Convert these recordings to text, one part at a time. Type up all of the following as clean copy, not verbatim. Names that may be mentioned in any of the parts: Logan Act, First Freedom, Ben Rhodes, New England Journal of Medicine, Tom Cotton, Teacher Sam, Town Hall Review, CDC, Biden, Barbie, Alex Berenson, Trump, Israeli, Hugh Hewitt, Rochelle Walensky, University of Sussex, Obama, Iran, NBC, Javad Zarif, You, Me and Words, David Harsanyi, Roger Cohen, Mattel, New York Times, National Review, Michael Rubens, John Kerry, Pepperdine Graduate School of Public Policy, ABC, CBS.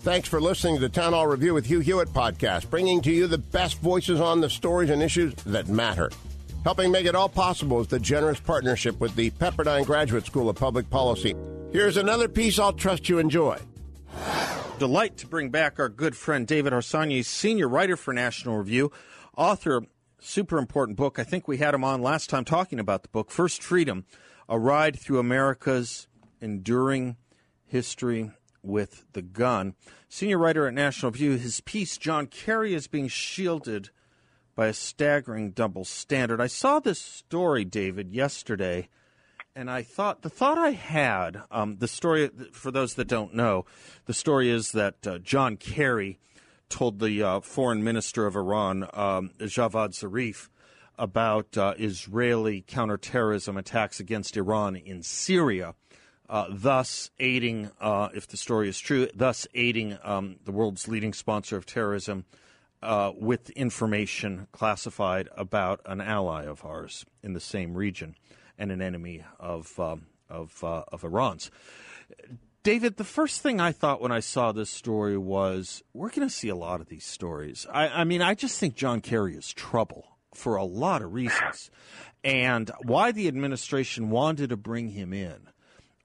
Thanks for listening to the Town Hall Review with Hugh Hewitt podcast, bringing to you the best voices on the stories and issues that matter. Helping make it all possible is the generous partnership with the Pepperdine Graduate School of Public Policy. Here's another piece I'll trust you enjoy. Delight to bring back our good friend David Harsanyi, senior writer for National Review, author, super important book. I think we had him on last time talking about the book, First Freedom, A Ride Through America's Enduring History with the Gun. Senior writer at National Review, his piece, John Kerry is being shielded by a staggering double standard. I saw this story, David, yesterday, and I thought, the story, for those that don't know, the story is that John Kerry told the foreign minister of Iran, Javad Zarif, about Israeli counterterrorism attacks against Iran in Syria, thus aiding, if the story is true, thus aiding the world's leading sponsor of terrorism with information classified about an ally of ours in the same region and an enemy of Iran's. David, the first thing I thought when I saw this story was, we're going to see a lot of these stories. I mean, I just think John Kerry is trouble for a lot of reasons, and why the administration wanted to bring him in,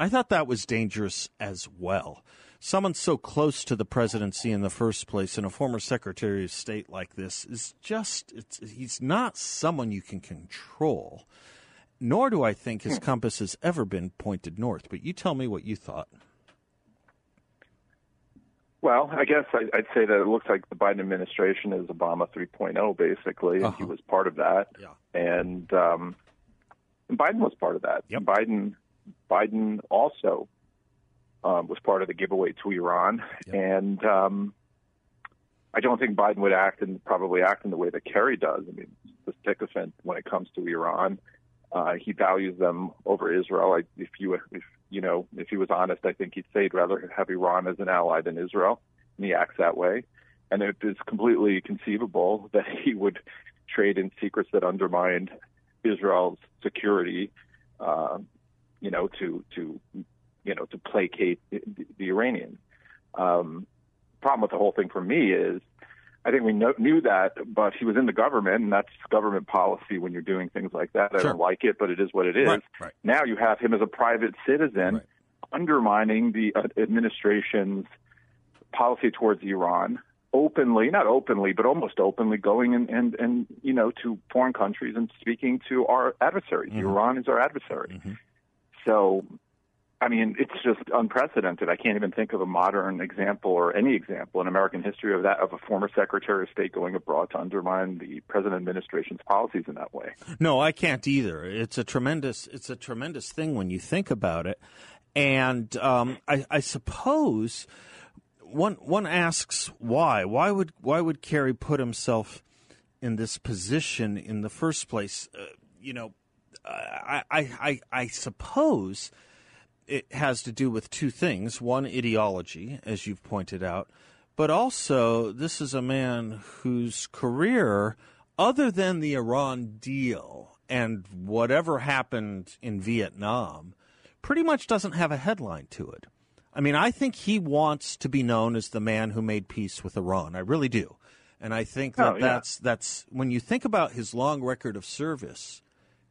I thought that was dangerous as well. Someone so close to the presidency in the first place and a former secretary of state like this is just, he's not someone you can control, nor do I think his compass has ever been pointed north. But you tell me what you thought. Well, I guess I'd say that it looks like the Biden administration is Obama 3.0, basically, and he was part of that. Yeah. And Biden was part of that. Yep. Biden also was part of the giveaway to Iran, yep. And I don't think Biden would probably act in the way that Kerry does. I mean, the sycophant when it comes to Iran. He values them over Israel. If he was honest, I think he'd say he'd rather have Iran as an ally than Israel, and he acts that way. And it is completely conceivable that he would trade in secrets that undermined Israel's security, to placate the Iranians. Problem with the whole thing for me is, I think we knew that, but he was in the government, and that's government policy when you're doing things like that. Sure. I don't like it, but it is what it is. Right. Now you have him as a private citizen undermining the administration's policy towards Iran openly, not openly, but almost openly, going and to foreign countries and speaking to our adversaries. Mm-hmm. Iran is our adversary. Mm-hmm. So, I mean, it's just unprecedented. I can't even think of a modern example or any example in American history of that, of a former Secretary of State going abroad to undermine the president administration's policies in that way. No, I can't either. It's a tremendous thing when you think about it. And I suppose one asks why. Why would Kerry put himself in this position in the first place? I suppose it has to do with two things. One, ideology, as you've pointed out, but also this is a man whose career, other than the Iran deal and whatever happened in Vietnam, pretty much doesn't have a headline to it. I mean, I think he wants to be known as the man who made peace with Iran. I really do. And I think that that's when you think about his long record of service.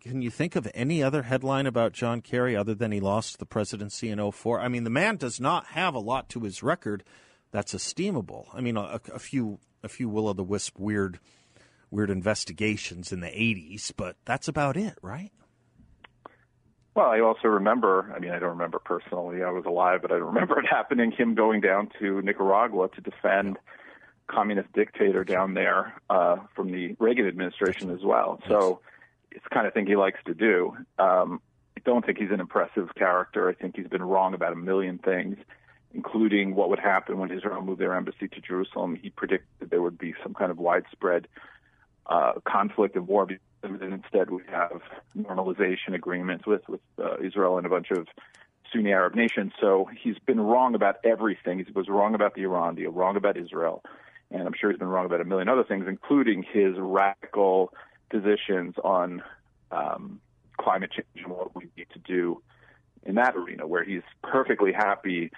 Can you think of any other headline about John Kerry other than he lost the presidency in 2004? I mean, the man does not have a lot to his record that's esteemable. I mean, a few will-o'-the-wisp weird investigations in the 80s, but that's about it, right? Well, I also remember, I mean, I don't remember personally. I was alive, but I remember it happening, him going down to Nicaragua to defend communist dictator down there from the Reagan administration as well. So it's the kind of thing he likes to do. I don't think he's an impressive character. I think he's been wrong about a million things. including what would happen when Israel moved their embassy to Jerusalem. He predicted there would be some kind of widespread conflict and war, and instead we have normalization agreements with Israel and a bunch of Sunni Arab nations. So he's been wrong about everything. He was wrong about the Iran deal, wrong about Israel, and I'm sure he's been wrong about a million other things, including his radical positions on climate change and what we need to do in that arena, where he's perfectly happy,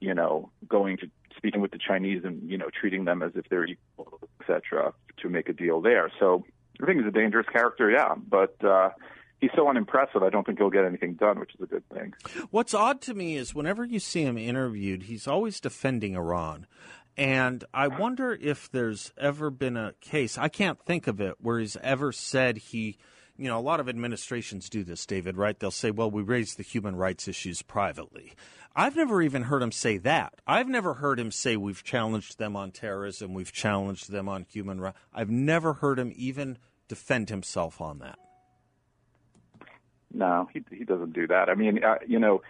you know, going to speaking with the Chinese and, you know, treating them as if they're equal, et cetera, to make a deal there. So I think he's a dangerous character, yeah, but he's so unimpressive, I don't think he'll get anything done, which is a good thing. What's odd to me is whenever you see him interviewed, he's always defending Iran. And I wonder if there's ever been a case, I can't think of it, where he's ever said he, you know, a lot of administrations do this, David, right? They'll say, well, we raised the human rights issues privately. I've never even heard him say that. I've never heard him say we've challenged them on terrorism, we've challenged them on human rights. I've never heard him even defend himself on that. No, he doesn't do that. I mean, you know,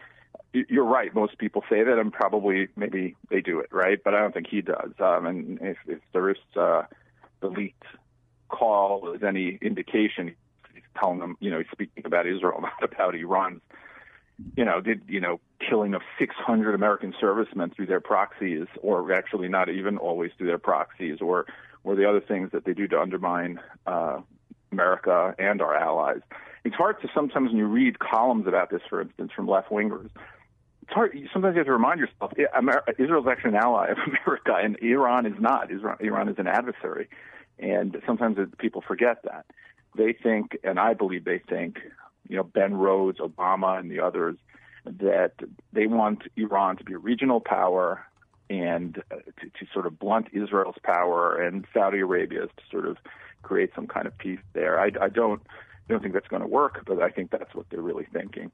you're right. Most people say that, and probably maybe they do it, right? But I don't think he does. And if there is the leaked call as any indication, he's telling them, you know, he's speaking about Israel, not about Iran's, you know, killing of 600 American servicemen through their proxies, or actually not even always through their proxies, or the other things that they do to undermine America and our allies. It's hard to sometimes, when you read columns about this, for instance, from left-wingers, it's hard. Sometimes you have to remind yourself, Israel's actually an ally of America, and Iran is not. Iran is an adversary, and sometimes people forget that. They think, and I believe they think, you know, Ben Rhodes, Obama, and the others, that they want Iran to be a regional power and to sort of blunt Israel's power and Saudi Arabia's to sort of create some kind of peace there. I don't think that's going to work, but I think that's what they're really thinking.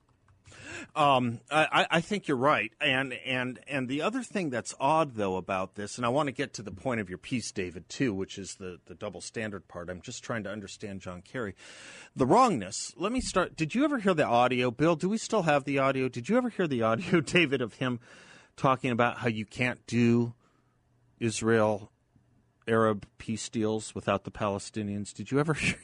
I think you're right. And the other thing that's odd, though, about this, and I want to get to the point of your piece, David, too, which is the double standard part. I'm just trying to understand John Kerry. The wrongness. Let me start. Did you ever hear the audio? Bill, do we still have the audio? Did you ever hear the audio, David, of him talking about how you can't do Israel-Arab peace deals without the Palestinians? Did you ever hear?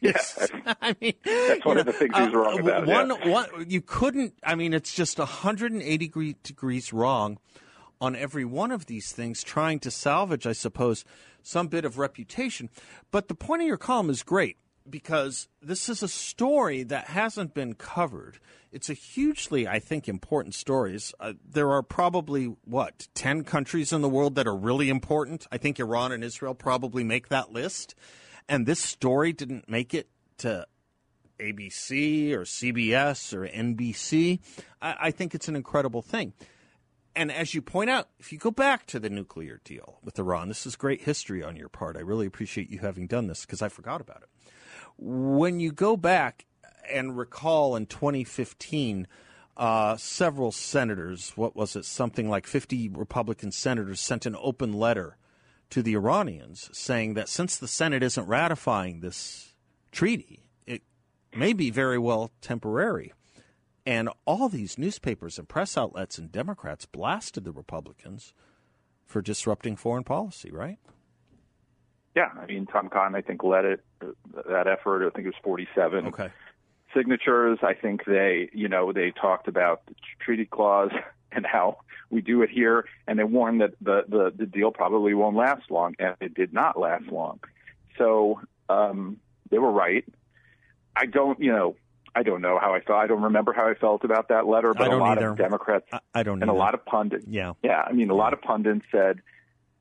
Yes, I mean, that's one of the things he's wrong about. You couldn't. I mean, it's just 180 degrees wrong on every one of these things. Trying to salvage, I suppose, some bit of reputation. But the point of your column is great, because this is a story that hasn't been covered. It's a hugely, I think, important story. There are probably, 10 countries in the world that are really important. I think Iran and Israel probably make that list. And this story didn't make it to ABC or CBS or NBC. I think it's an incredible thing. And as you point out, if you go back to the nuclear deal with Iran, this is great history on your part. I really appreciate you having done this, because I forgot about it. When you go back and recall in 2015, several senators, something like 50 Republican senators sent an open letter to the Iranians, saying that since the Senate isn't ratifying this treaty, it may be very well temporary. And all these newspapers and press outlets and Democrats blasted the Republicans for disrupting foreign policy, right? Yeah, I mean, Tom Cotton, I think, led it, that effort. I think it was 47 signatures. I think they talked about the treaty clause and how we do it here, and they warned that the deal probably won't last long, and it did not last long. So they were right. I don't know how I felt. I don't remember how I felt about that letter, but a lot of Democrats and a lot of pundits. Yeah. I mean, a lot of pundits said.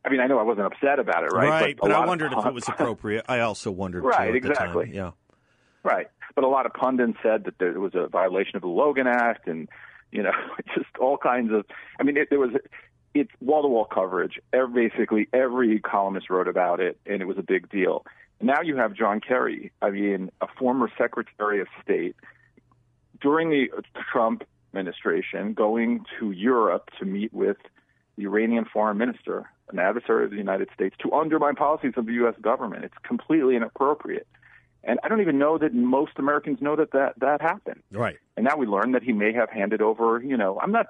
I mean, I know I wasn't upset about it, right? Right. But I wondered if it was appropriate. I also wondered. Right. Too, exactly. Yeah. Right. But a lot of pundits said that there was a violation of the Logan Act and. You know, just all kinds of. I mean, it's wall-to-wall coverage. Basically, every columnist wrote about it, and it was a big deal. Now you have John Kerry. I mean, a former Secretary of State during the Trump administration, going to Europe to meet with the Iranian foreign minister, an adversary of the United States, to undermine policies of the U.S. government. It's completely inappropriate. And I don't even know that most Americans know that happened. Right. And now we learn that he may have handed over, I'm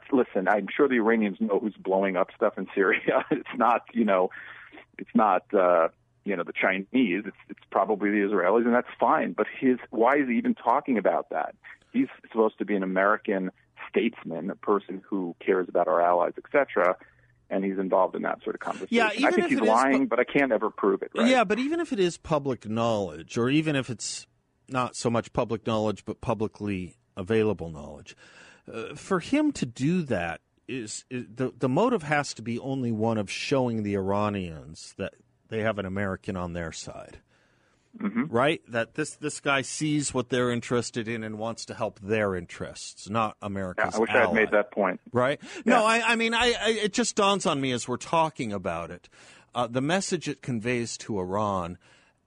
sure the Iranians know who's blowing up stuff in Syria. It's not the Chinese. It's probably the Israelis, and that's fine. But why is he even talking about that? He's supposed to be an American statesman, a person who cares about our allies, et cetera, and he's involved in that sort of conversation. Yeah, I think he's lying, but I can't ever prove it, right? Yeah, but even if it is public knowledge, or even if it's not so much public knowledge but publicly available knowledge, for him to do that is the motive has to be only one of showing the Iranians that they have an American on their side, mm-hmm. right? That this guy sees what they're interested in and wants to help their interests, not America's I wish ally. I had made that point. Right? Yeah. No, I mean, it just dawns on me as we're talking about it, the message it conveys to Iran.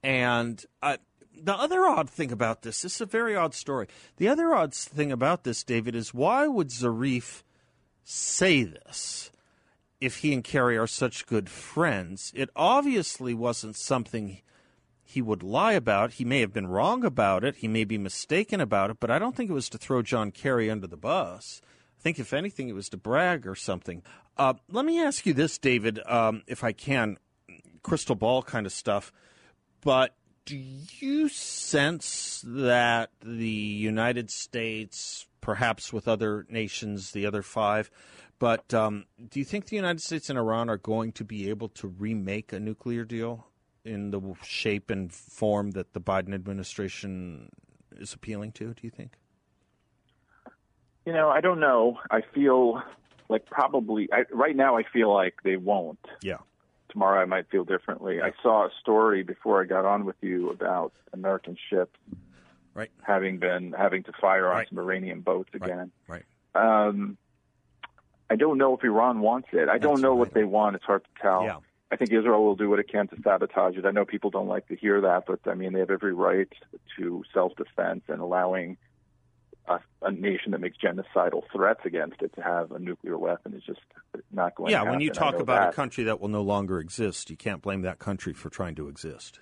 And the other odd thing about this is a very odd story. The other odd thing about this, David, is why would Zarif say this? If he and Kerry are such good friends, it obviously wasn't something he would lie about. He may have been wrong about it. He may be mistaken about it, but I don't think it was to throw John Kerry under the bus. I think, if anything, it was to brag or something. Let me ask you this, David, if I can, crystal ball kind of stuff, but do you sense that the United States, perhaps with other nations, the other five, but do you think the United States and Iran are going to be able to remake a nuclear deal in the shape and form that the Biden administration is appealing to, do you think? I don't know. I feel like right now I feel like they won't. Yeah. Tomorrow I might feel differently. I saw a story before I got on with you about American ships right. having to fire on right. some Iranian boats again. Right. I don't know if Iran wants it. I don't know what they want. It's hard to tell. Yeah. I think Israel will do what it can to sabotage it. I know people don't like to hear that, but, they have every right to self-defense, and allowing a nation that makes genocidal threats against it to have a nuclear weapon is just not going to happen. Yeah, when you talk about a country that will no longer exist, you can't blame that country for trying to exist.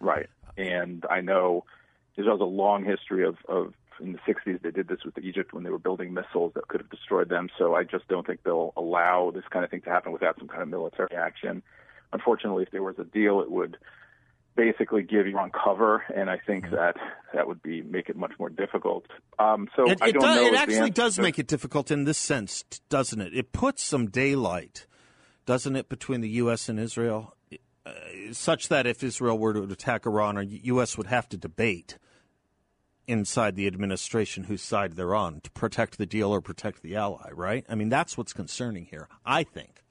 Right. And I know Israel's a long history of in the 60s, they did this with Egypt when they were building missiles that could have destroyed them. So I just don't think they'll allow this kind of thing to happen without some kind of military action. Unfortunately, if there was a deal, it would basically give Iran cover, and I think that would make it much more difficult. I don't know. It actually does make it difficult in this sense, doesn't it? It puts some daylight, doesn't it, between the U.S. and Israel, such that if Israel were to attack Iran, the U.S. would have to debate inside the administration whose side they're on, to protect the deal or protect the ally, right? I mean, that's what's concerning here, I think.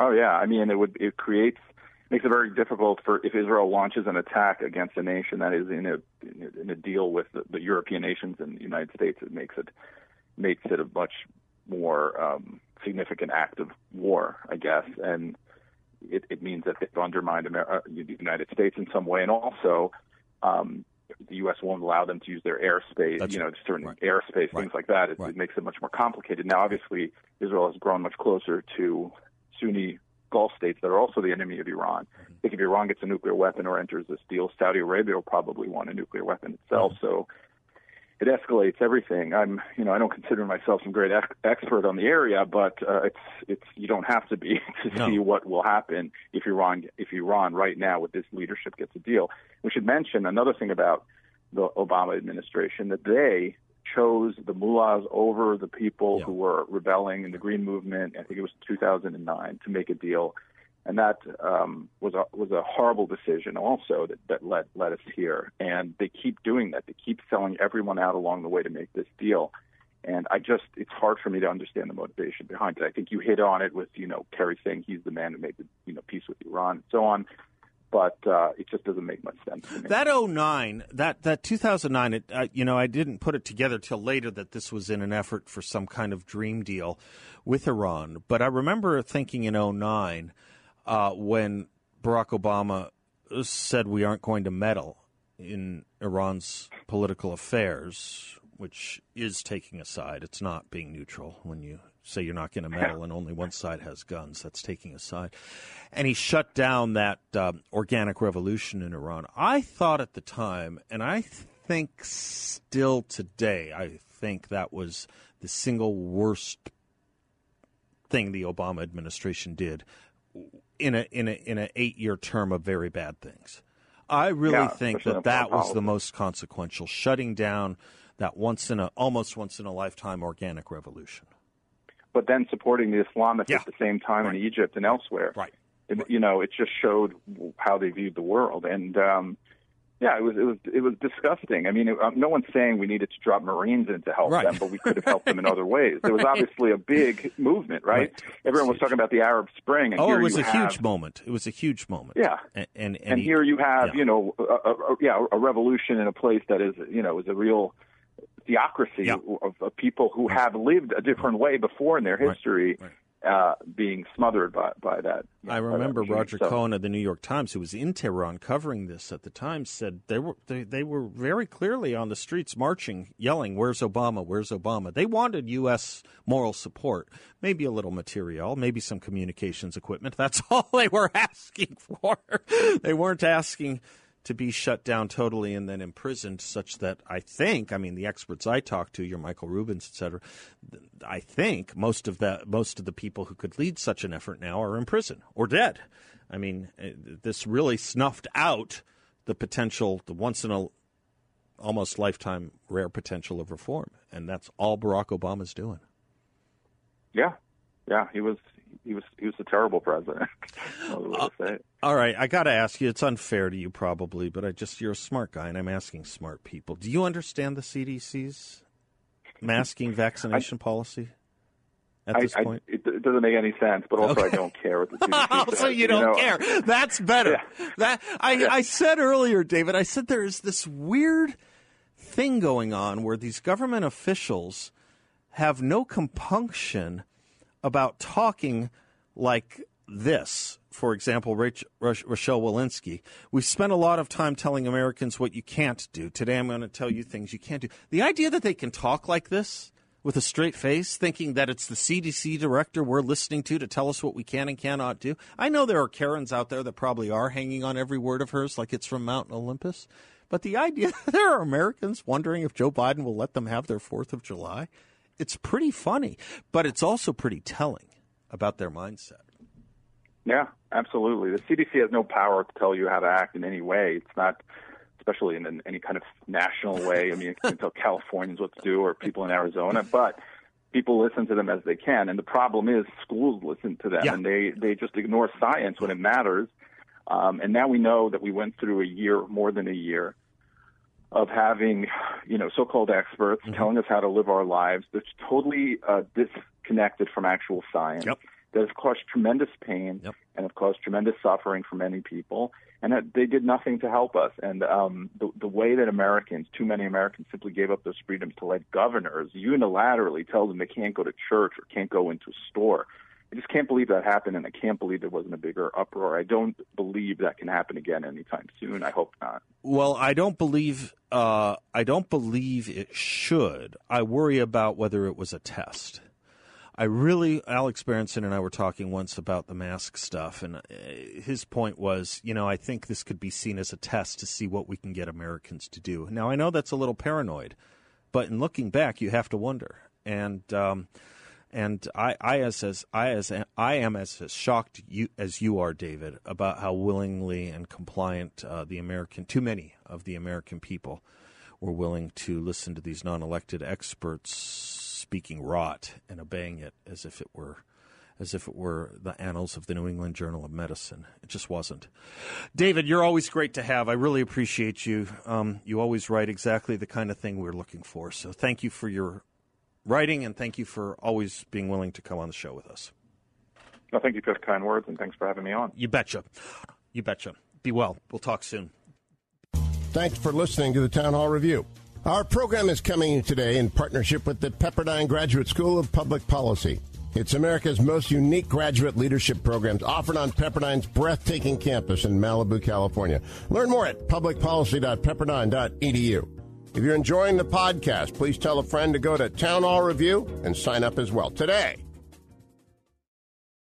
Oh yeah, it makes it very difficult for, if Israel launches an attack against a nation that is in a deal with the European nations and the United States, it makes it a much more significant act of war, I guess, and it means that they've undermined the United States in some way, and also. The U.S. won't allow them to use their airspace, certain airspace, things like that. It makes it much more complicated. Now, obviously, Israel has grown much closer to Sunni Gulf states that are also the enemy of Iran. Mm-hmm. I think if Iran gets a nuclear weapon or enters this deal, Saudi Arabia will probably want a nuclear weapon itself. Mm-hmm. So it escalates everything. I don't consider myself some great expert on the area, but you don't have to be to see what will happen if Iran right now with this leadership gets a deal. We should mention another thing about the Obama administration, that they chose the mullahs over the people who were rebelling in the Green Movement. I think it was 2009 to make a deal, and that was a horrible decision also that led us here. And they keep doing that. They keep selling everyone out along the way to make this deal. And it's hard for me to understand the motivation behind it. I think you hit on it with, Kerry saying he's the man who made the peace with Iran and so on. But it just doesn't make much sense to me. That 2009, that 2009, I didn't put it together till later that this was in an effort for some kind of dream deal with Iran. But I remember thinking in 2009 when Barack Obama said we aren't going to meddle in Iran's political affairs, which is taking a side. It's not being neutral when you say you're not going to meddle and only one side has guns. That's taking a side. And he shut down that organic revolution in Iran. I thought at the time, and I think still today, I think that was the single worst thing the Obama administration did in an 8-year term of very bad things. I really think that was the most consequential, shutting down that almost once in a lifetime organic revolution. But then supporting the Islamists at the same time in Egypt and elsewhere. Right. You know, it just showed how they viewed the world. And it was disgusting. I mean, no one's saying we needed to drop Marines in to help them, but we could have helped them in other ways. There was obviously a big movement, right? Everyone was talking about the Arab Spring. And it was huge moment. It was a huge moment. Yeah. And here you have, you know, a revolution in a place that is, you know, is a real theocracy of people who have lived a different way before in their history. Right. Being smothered by that. I remember Roger Cohen of the New York Times, who was in Tehran covering this at the time, said they were very clearly on the streets marching, yelling, "Where's Obama? Where's Obama?" They wanted U.S. moral support, maybe a little material, maybe some communications equipment. That's all they were asking for. They weren't asking to be shut down totally and then imprisoned, such that the experts I talked to, your Michael Rubens, et cetera, I think most of the people who could lead such an effort now are in prison or dead. I mean, this really snuffed out the potential, the once in a almost lifetime rare potential of reform, and that's all Barack Obama's doing. Yeah, yeah, He was a terrible president. All right, I got to ask you. It's unfair to you probably, but you're a smart guy, and I'm asking smart people. Do you understand the CDC's masking vaccination policy at this point? It doesn't make any sense, but also I don't care what the CDC says. Also, you don't care. That's better. Yeah. I said earlier, David, I said there is this weird thing going on where these government officials have no compunction about talking like this. For example, Rochelle Walensky, we've spent a lot of time telling Americans what you can't do. Today I'm going to tell you things you can't do. The idea that they can talk like this with a straight face, thinking that it's the CDC director we're listening to tell us what we can and cannot do. I know there are Karens out there that probably are hanging on every word of hers like it's from Mount Olympus. But the idea that there are Americans wondering if Joe Biden will let them have their 4th of July, it's pretty funny, but it's also pretty telling about their mindset. Yeah, absolutely. The CDC has no power to tell you how to act in any way. It's not, especially in any kind of national way. I mean, it can tell Californians what to do or people in Arizona, but people listen to them as they can. And the problem is schools listen to them, and they just ignore science when it matters. And now we know that we went through more than a year, of having, you know, so-called experts telling us how to live our lives that's totally disconnected from actual science, that has caused tremendous pain and have caused tremendous suffering for many people, and that they did nothing to help us. And the way that too many Americans simply gave up those freedoms to let governors unilaterally tell them they can't go to church or can't go into a store, I just can't believe that happened, and I can't believe there wasn't a bigger uproar. I don't believe that can happen again anytime soon. I hope not. Well, I don't believe it should. I worry about whether it was a test. Alex Berenson and I were talking once about the mask stuff, and his point was, you know, I think this could be seen as a test to see what we can get Americans to do. Now, I know that's a little paranoid, but in looking back, you have to wonder. And I am as shocked as you are, David, about how willingly and compliant too many of the American people were willing to listen to these non-elected experts speaking rot and obeying it as if it were the annals of the New England Journal of Medicine. It just wasn't. David, you're always great to have. I really appreciate you. You always write exactly the kind of thing we're looking for. So thank you for your writing, and thank you for always being willing to come on the show with us. Well, thank you for the kind words, and thanks for having me on. You betcha. Be well. We'll talk soon. Thanks for listening to the Town Hall Review. Our program is coming today in partnership with the Pepperdine Graduate School of Public Policy. It's America's most unique graduate leadership programs offered on Pepperdine's breathtaking campus in Malibu, California. Learn more at publicpolicy.pepperdine.edu. If you're enjoying the podcast, please tell a friend to go to Town Hall Review and sign up as well today.